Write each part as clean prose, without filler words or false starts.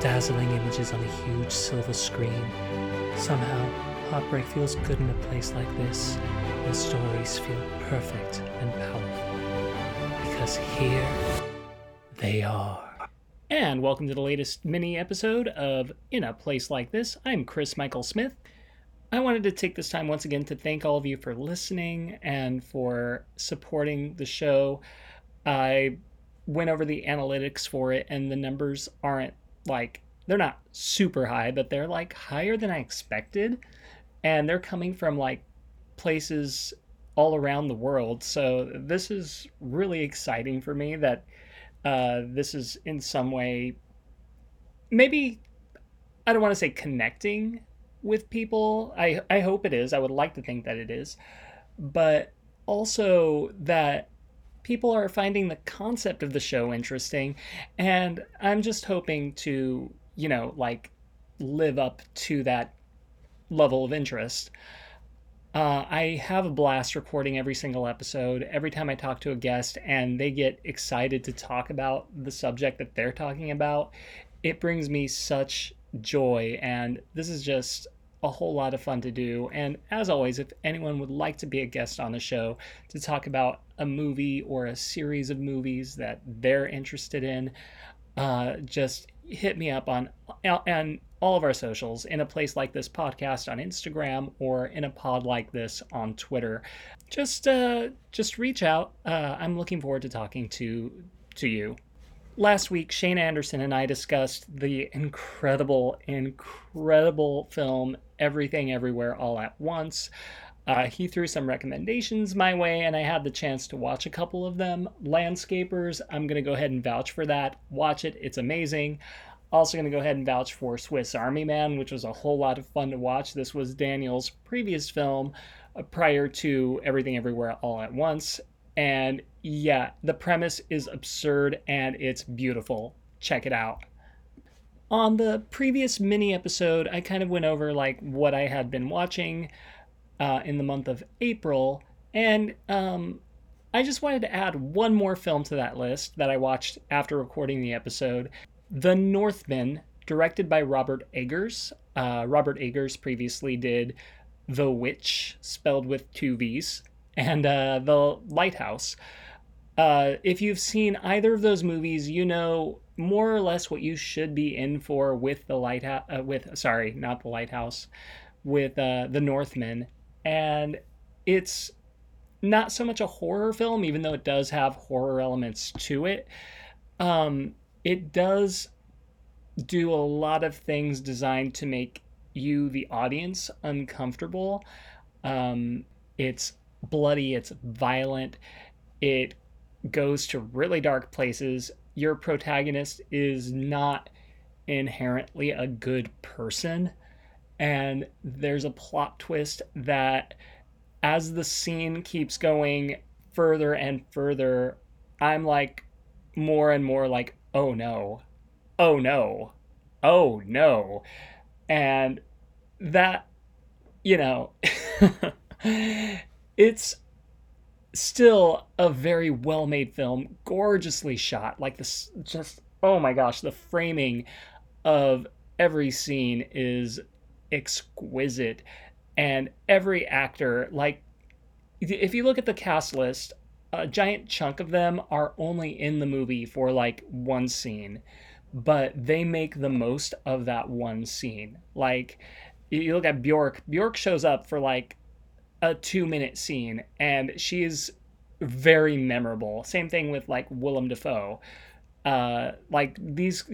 dazzling images on a huge silver screen. Somehow, heartbreak feels good in a place like this, and stories feel perfect and powerful. Because here they are. And welcome to the latest mini episode of In a Place Like This. I'm Chris Michael Smith. I wanted to take this time once again to thank all of you for listening and for supporting the show. I went over the analytics for it, and the numbers aren't like, they're not super high, but they're like higher than I expected. And they're coming from like places all around the world. So this is really exciting for me that this is in some way, maybe, I don't want to say connecting with people. I hope it is. I would like to think that it is. But also that people are finding the concept of the show interesting. And I'm just hoping to, you know, like live up to that level of interest. I have a blast recording every single episode, every time I talk to a guest and they get excited to talk about the subject that they're talking about. It brings me such joy, and this is just a whole lot of fun to do. And as always, if anyone would like to be a guest on the show to talk about a movie or a series of movies that they're interested in, just hit me up on all of our socials, In a Place Like This podcast on Instagram or In a Pod Like This on Twitter. Just reach out. I'm looking forward to talking to you. Last week, Shane Anderson and I discussed the incredible film, Everything, Everywhere, All at Once. He threw some recommendations my way, and I had the chance to watch a couple of them. Landscapers, I'm going to go ahead and vouch for that. Watch it. It's amazing. Also going to go ahead and vouch for Swiss Army Man, which was a whole lot of fun to watch. This was Daniel's previous film prior to Everything, Everywhere, All at Once. And yeah, the premise is absurd and it's beautiful. Check it out. On the previous mini episode, I kind of went over like what I had been watching in the month of April. And I just wanted to add one more film to that list that I watched after recording the episode. The Northman, directed by Robert Eggers. Robert Eggers previously did The Witch, spelled with two V's, and The Lighthouse. If you've seen either of those movies, you know more or less what you should be in for with The Lighthouse, with The Northman. And it's not so much a horror film, even though it does have horror elements to it. It does do a lot of things designed to make you, the audience, uncomfortable. It's bloody, it's violent, it goes to really dark places. Your protagonist is not inherently a good person, and there's a plot twist that, as the scene keeps going further and further, I'm like more and more like, oh no, oh no, oh no. And that, you know, it's still a very well-made film, gorgeously shot. Like this, just, oh my gosh, the framing of every scene is exquisite. And every actor, like, if you look at the cast list, a giant chunk of them are only in the movie for like one scene, but they make the most of that one scene. Like, you look at Bjork shows up for like a 2-minute scene, and she is very memorable. Same thing with like Willem Dafoe. Like these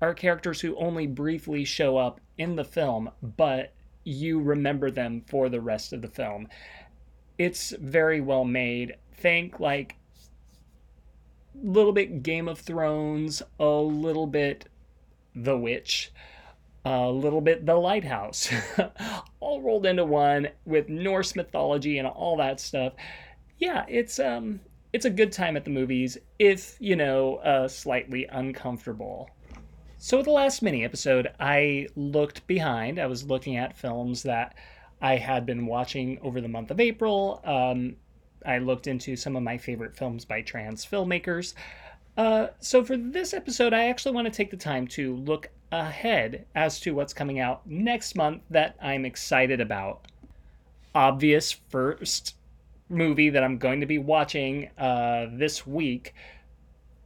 are characters who only briefly show up in the film, but you remember them for the rest of the film. It's very well made. Think like a little bit Game of Thrones, a little bit The Witch, a little bit The Lighthouse, all rolled into one with Norse mythology and all that stuff. Yeah, it's a good time at the movies if, you know, slightly uncomfortable. So the last mini episode, I looked behind. I was looking at films that I had been watching over the month of April. I looked into some of my favorite films by trans filmmakers. So for this episode, I actually want to take the time to look ahead as to what's coming out next month that I'm excited about. Obvious first movie that I'm going to be watching this week,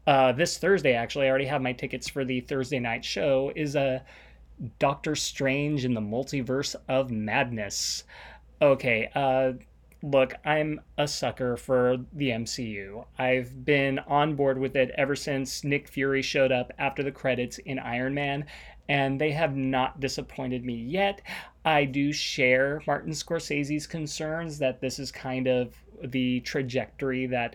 this Thursday actually, I already have my tickets for the Thursday night show, is Doctor Strange in the Multiverse of Madness. Okay, look, I'm a sucker for the MCU. I've been on board with it ever since Nick Fury showed up after the credits in Iron Man, and they have not disappointed me yet. I do share Martin Scorsese's concerns that this is kind of the trajectory that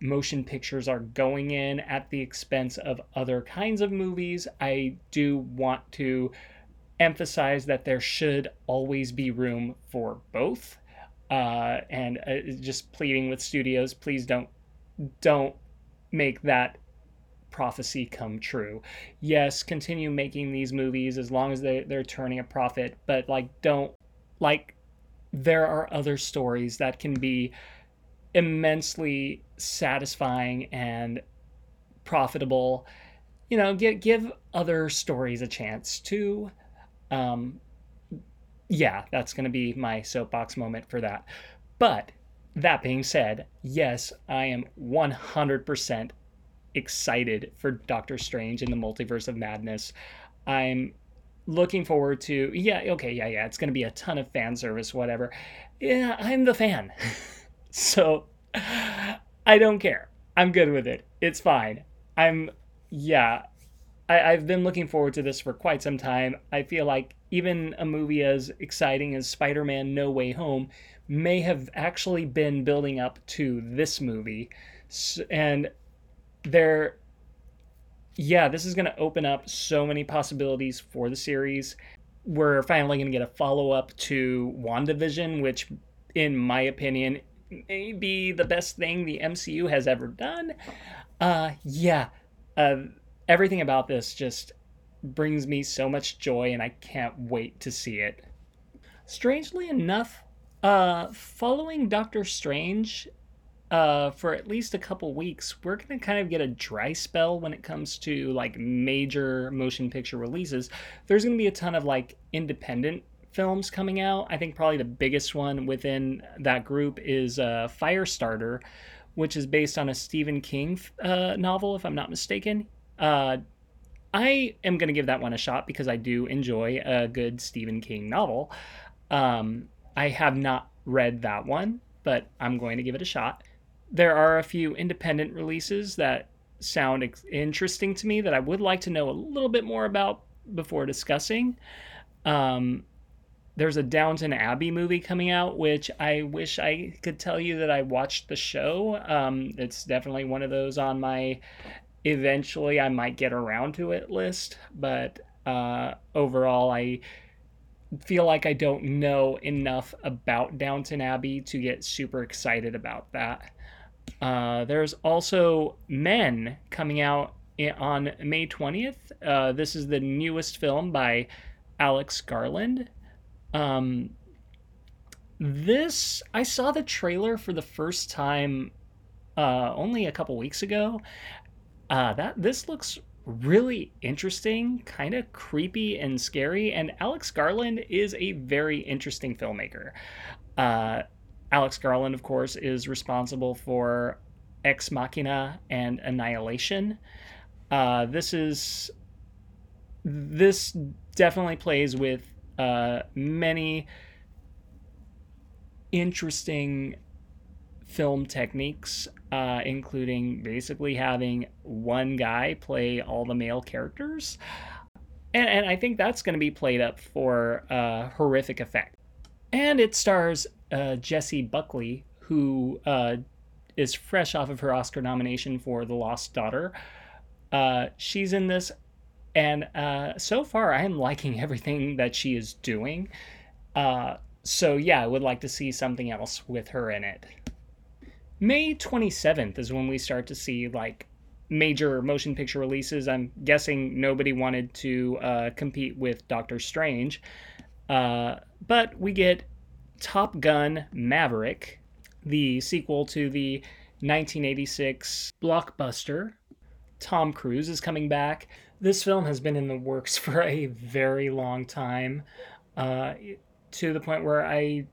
motion pictures are going in at the expense of other kinds of movies. I do want to emphasize that there should always be room for both. Just pleading with studios, please don't make that prophecy come true. Yes, continue making these movies as long as they're turning a profit, but there are other stories that can be immensely satisfying and profitable. You know, give other stories a chance too. Yeah, that's going to be my soapbox moment for that. But that being said, yes, I am 100% excited for Doctor Strange in the Multiverse of Madness. I'm looking forward to, it's going to be a ton of fan service, whatever. Yeah, I'm the fan. So I don't care. I'm good with it. It's fine. I've been looking forward to this for quite some time. I feel like even a movie as exciting as Spider-Man No Way Home may have actually been building up to this movie. This is going to open up so many possibilities for the series. We're finally going to get a follow-up to WandaVision, which, in my opinion, may be the best thing the MCU has ever done. Everything about this just brings me so much joy, and I can't wait to see it. Strangely enough, following Doctor Strange for at least a couple weeks, we're going to kind of get a dry spell when it comes to major motion picture releases. There's going to be a ton of independent films coming out. I think probably the biggest one within that group is Firestarter, which is based on a Stephen King novel, if I'm not mistaken. I am going to give that one a shot because I do enjoy a good Stephen King novel. I have not read that one, but I'm going to give it a shot. There are a few independent releases that sound interesting to me that I would like to know a little bit more about before discussing. There's a Downton Abbey movie coming out, which I wish I could tell you that I watched the show. It's definitely one of those on my eventually I might get around to it list, but overall I feel like I don't know enough about Downton Abbey to get super excited about that. There's also Men coming out on May 20th. This is the newest film by Alex Garland. This, I saw the trailer for the first time only a couple weeks ago. This looks really interesting, kind of creepy and scary, and Alex Garland is a very interesting filmmaker. Alex Garland, of course, is responsible for Ex Machina and Annihilation. This definitely plays with many interesting film techniques, including basically having one guy play all the male characters. And I think that's going to be played up for horrific effect. And it stars Jessie Buckley, who is fresh off of her Oscar nomination for The Lost Daughter. She's in this, and so far I am liking everything that she is doing. I would like to see something else with her in it. May 27th is when we start to see major motion picture releases. I'm guessing nobody wanted to compete with Doctor Strange. But we get Top Gun: Maverick, the sequel to the 1986 blockbuster. Tom Cruise is coming back. This film has been in the works for a very long time, to the point where I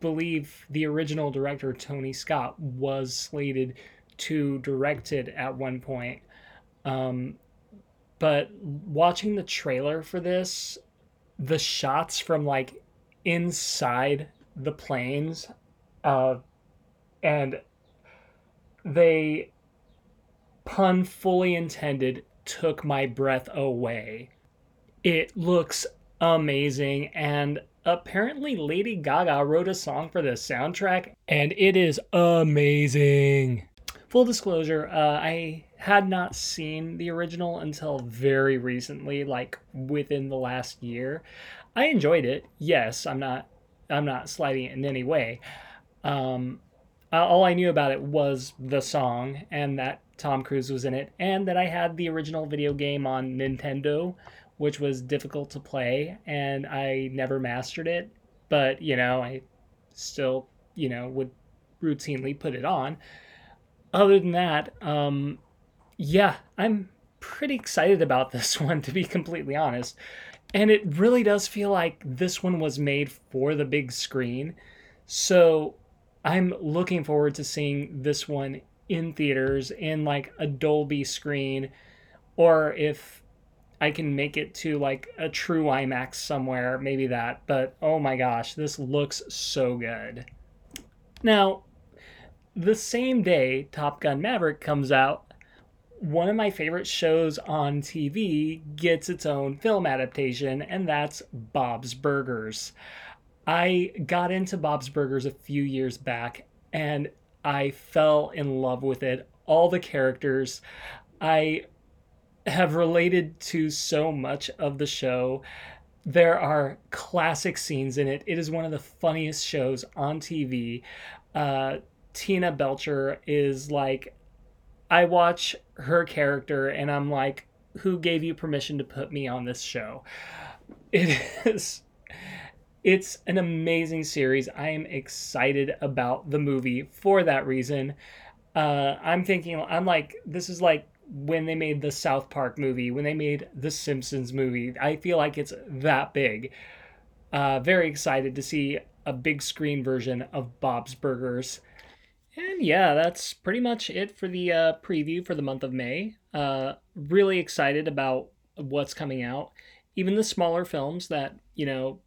believe the original director, Tony Scott, was slated to direct it at one point. But watching the trailer for this, the shots from like inside the planes, and they, pun fully intended, took my breath away. It looks amazing, and apparently Lady Gaga wrote a song for the soundtrack, and it is amazing. Full disclosure, I had not seen the original until very recently, like within the last year. I enjoyed it. Yes, I'm not slighting it in any way. All I knew about it was the song and that Tom Cruise was in it, and that I had the original video game on Nintendo, which was difficult to play, and I never mastered it, but, you know, I still, you know, would routinely put it on. Other than that, yeah, I'm pretty excited about this one, to be completely honest, and it really does feel like this one was made for the big screen, so I'm looking forward to seeing this one in theaters in like a Dolby screen, or if I can make it to like a true IMAX somewhere, maybe that. But oh my gosh, this looks so good. Now, the same day Top Gun: Maverick comes out, one of my favorite shows on TV gets its own film adaptation, and that's Bob's Burgers. I got into Bob's Burgers a few years back, and I fell in love with it. All the characters, I have related to so much of the show. There are classic scenes in it. It is one of the funniest shows on TV. Tina Belcher is like, I watch her character and I'm like, who gave you permission to put me on this show? It's an amazing series. I am excited about the movie for that reason. I'm like, this is like when they made the South Park movie, when they made the Simpsons movie. I feel like it's that big. Very excited to see a big screen version of Bob's Burgers. And yeah, that's pretty much it for the preview for the month of May. Really excited about what's coming out. Even the smaller films that, you know,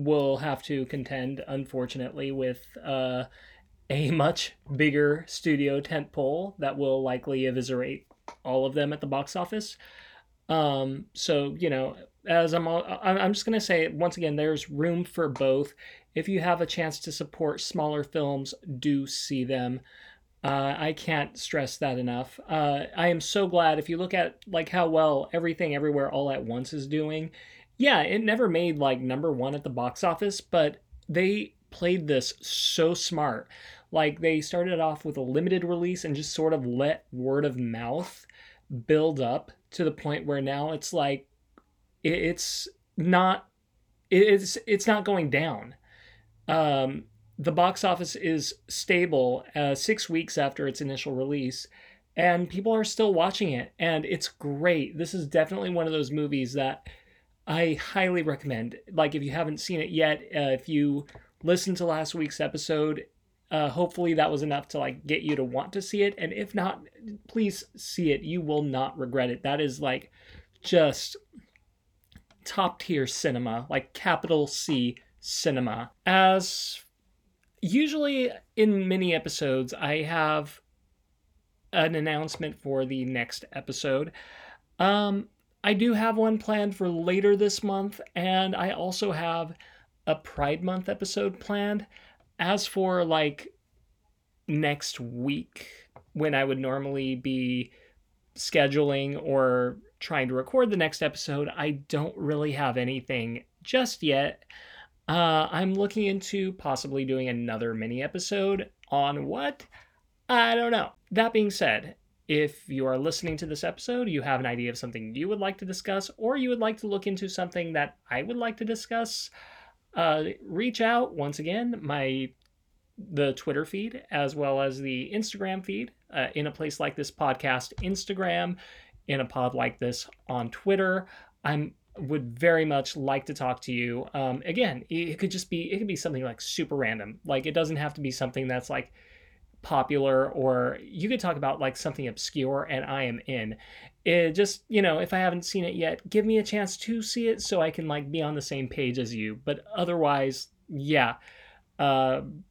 will have to contend, unfortunately, with a much bigger studio tentpole that will likely eviscerate all of them at the box office. So, you know, as I'm just gonna say once again, there's room for both. If you have a chance to support smaller films, do see them. I can't stress that enough. I am so glad. If you look at like how well Everything, Everywhere, All at Once is doing. Yeah, it never made like number one at the box office, but they played this so smart. Like they started off with a limited release and just sort of let word of mouth build up to the point where now it's like, it's not going down. The box office is stable 6 weeks after its initial release, and people are still watching it, and it's great. This is definitely one of those movies that I highly recommend. Like, if you haven't seen it yet, if you listened to last week's episode, hopefully that was enough to like get you to want to see it. And if not, please see it. You will not regret it. That is like just top tier cinema, like capital C cinema. As usually in many episodes, I have an announcement for the next episode. I do have one planned for later this month, and I also have a Pride Month episode planned. As for like next week, when I would normally be scheduling or trying to record the next episode, I don't really have anything just yet. I'm looking into possibly doing another mini episode on what? I don't know. That being said, if you are listening to this episode, you have an idea of something you would like to discuss, or you would like to look into something that I would like to discuss, reach out. Once again, the Twitter feed, as well as the Instagram feed, In a Place Like This Podcast Instagram in a pod like this on Twitter. I would very much like to talk to you. Again, it could be something like super random. Like, it doesn't have to be something that's like popular, or you could talk about like something obscure and I am in. It just, you know, if I haven't seen it yet, give me a chance to see it so I can like be on the same page as you. But otherwise, yeah,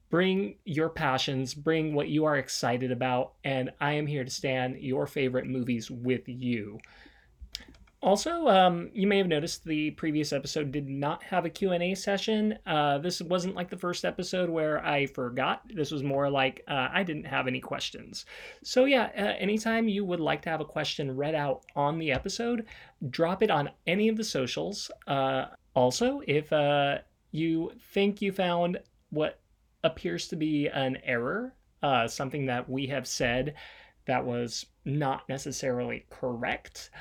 bring your passions, bring what you are excited about, and I am here to stand your favorite movies with you. Also, you may have noticed the previous episode did not have a Q&A session. This wasn't like the first episode where I forgot. This was more like I didn't have any questions. So yeah, anytime you would like to have a question read out on the episode, drop it on any of the socials. Also, if you think you found what appears to be an error, something that we have said that was not necessarily correct,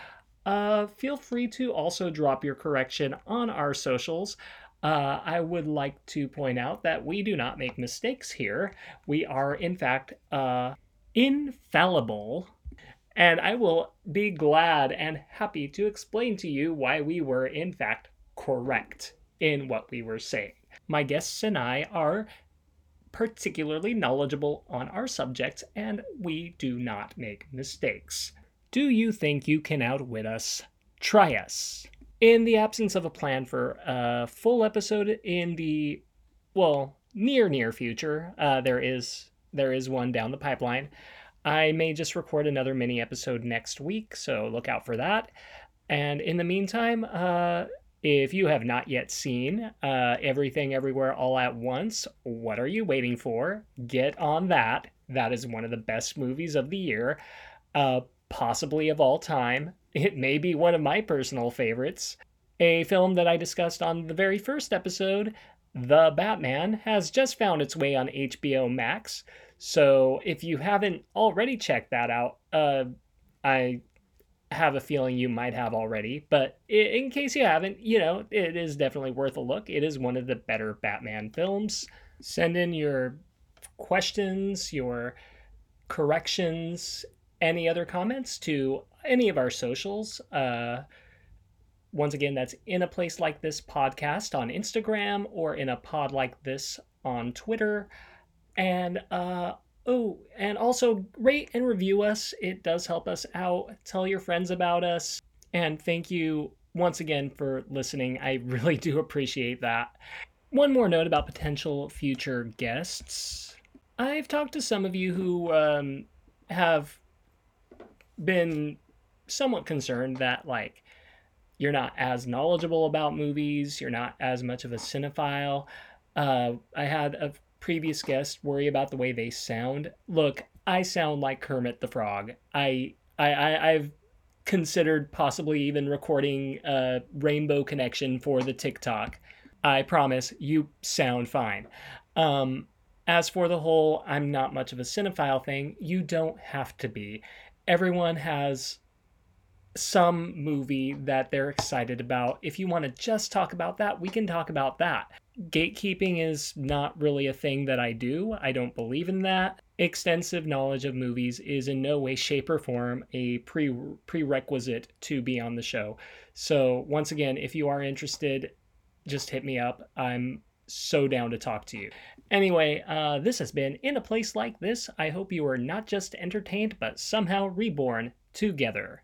feel free to also drop your correction on our socials. I would like to point out that we do not make mistakes here. We are, in fact, infallible, and I will be glad and happy to explain to you why we were, in fact, correct in what we were saying. My guests and I are particularly knowledgeable on our subjects, and we do not make mistakes. Do you think you can outwit us? Try us. In the absence of a plan for a full episode in the, well, near future, there is one down the pipeline. I may just record another mini episode next week, so look out for that. And in the meantime, if you have not yet seen Everything, Everywhere, All at Once, what are you waiting for? Get on that. That is one of the best movies of the year, possibly of all time. It may be one of my personal favorites. A film that I discussed on the very first episode, The Batman, has just found its way on HBO Max. So if you haven't already checked that out, I have a feeling you might have already, but in case you haven't, you know, it is definitely worth a look. It is one of the better Batman films. Send in your questions, your corrections, any other comments to any of our socials. Once again, that's In a Place Like This Podcast on Instagram, or In a Pod Like This on Twitter. And and also rate and review us. It does help us out. Tell your friends about us. And thank you once again for listening. I really do appreciate that. One more note about potential future guests. I've talked to some of you who have been somewhat concerned that, like, you're not as knowledgeable about movies. You're not as much of a cinephile. I had a previous guests worry about the way they sound. Look, I sound like Kermit the Frog. I've considered possibly even recording a Rainbow Connection for the TikTok. I promise you sound fine. As for the whole I'm not much of a cinephile thing, you don't have to be. Everyone has some movie that they're excited about. If you want to just talk about that, we can talk about that. Gatekeeping is not really a thing that I do. I don't believe in that. Extensive knowledge of movies is in no way, shape, or form a prerequisite to be on the show. So once again, if you are interested, just hit me up. I'm so down to talk to you. Anyway, this has been In a Place Like This. I hope you are not just entertained, but somehow reborn together.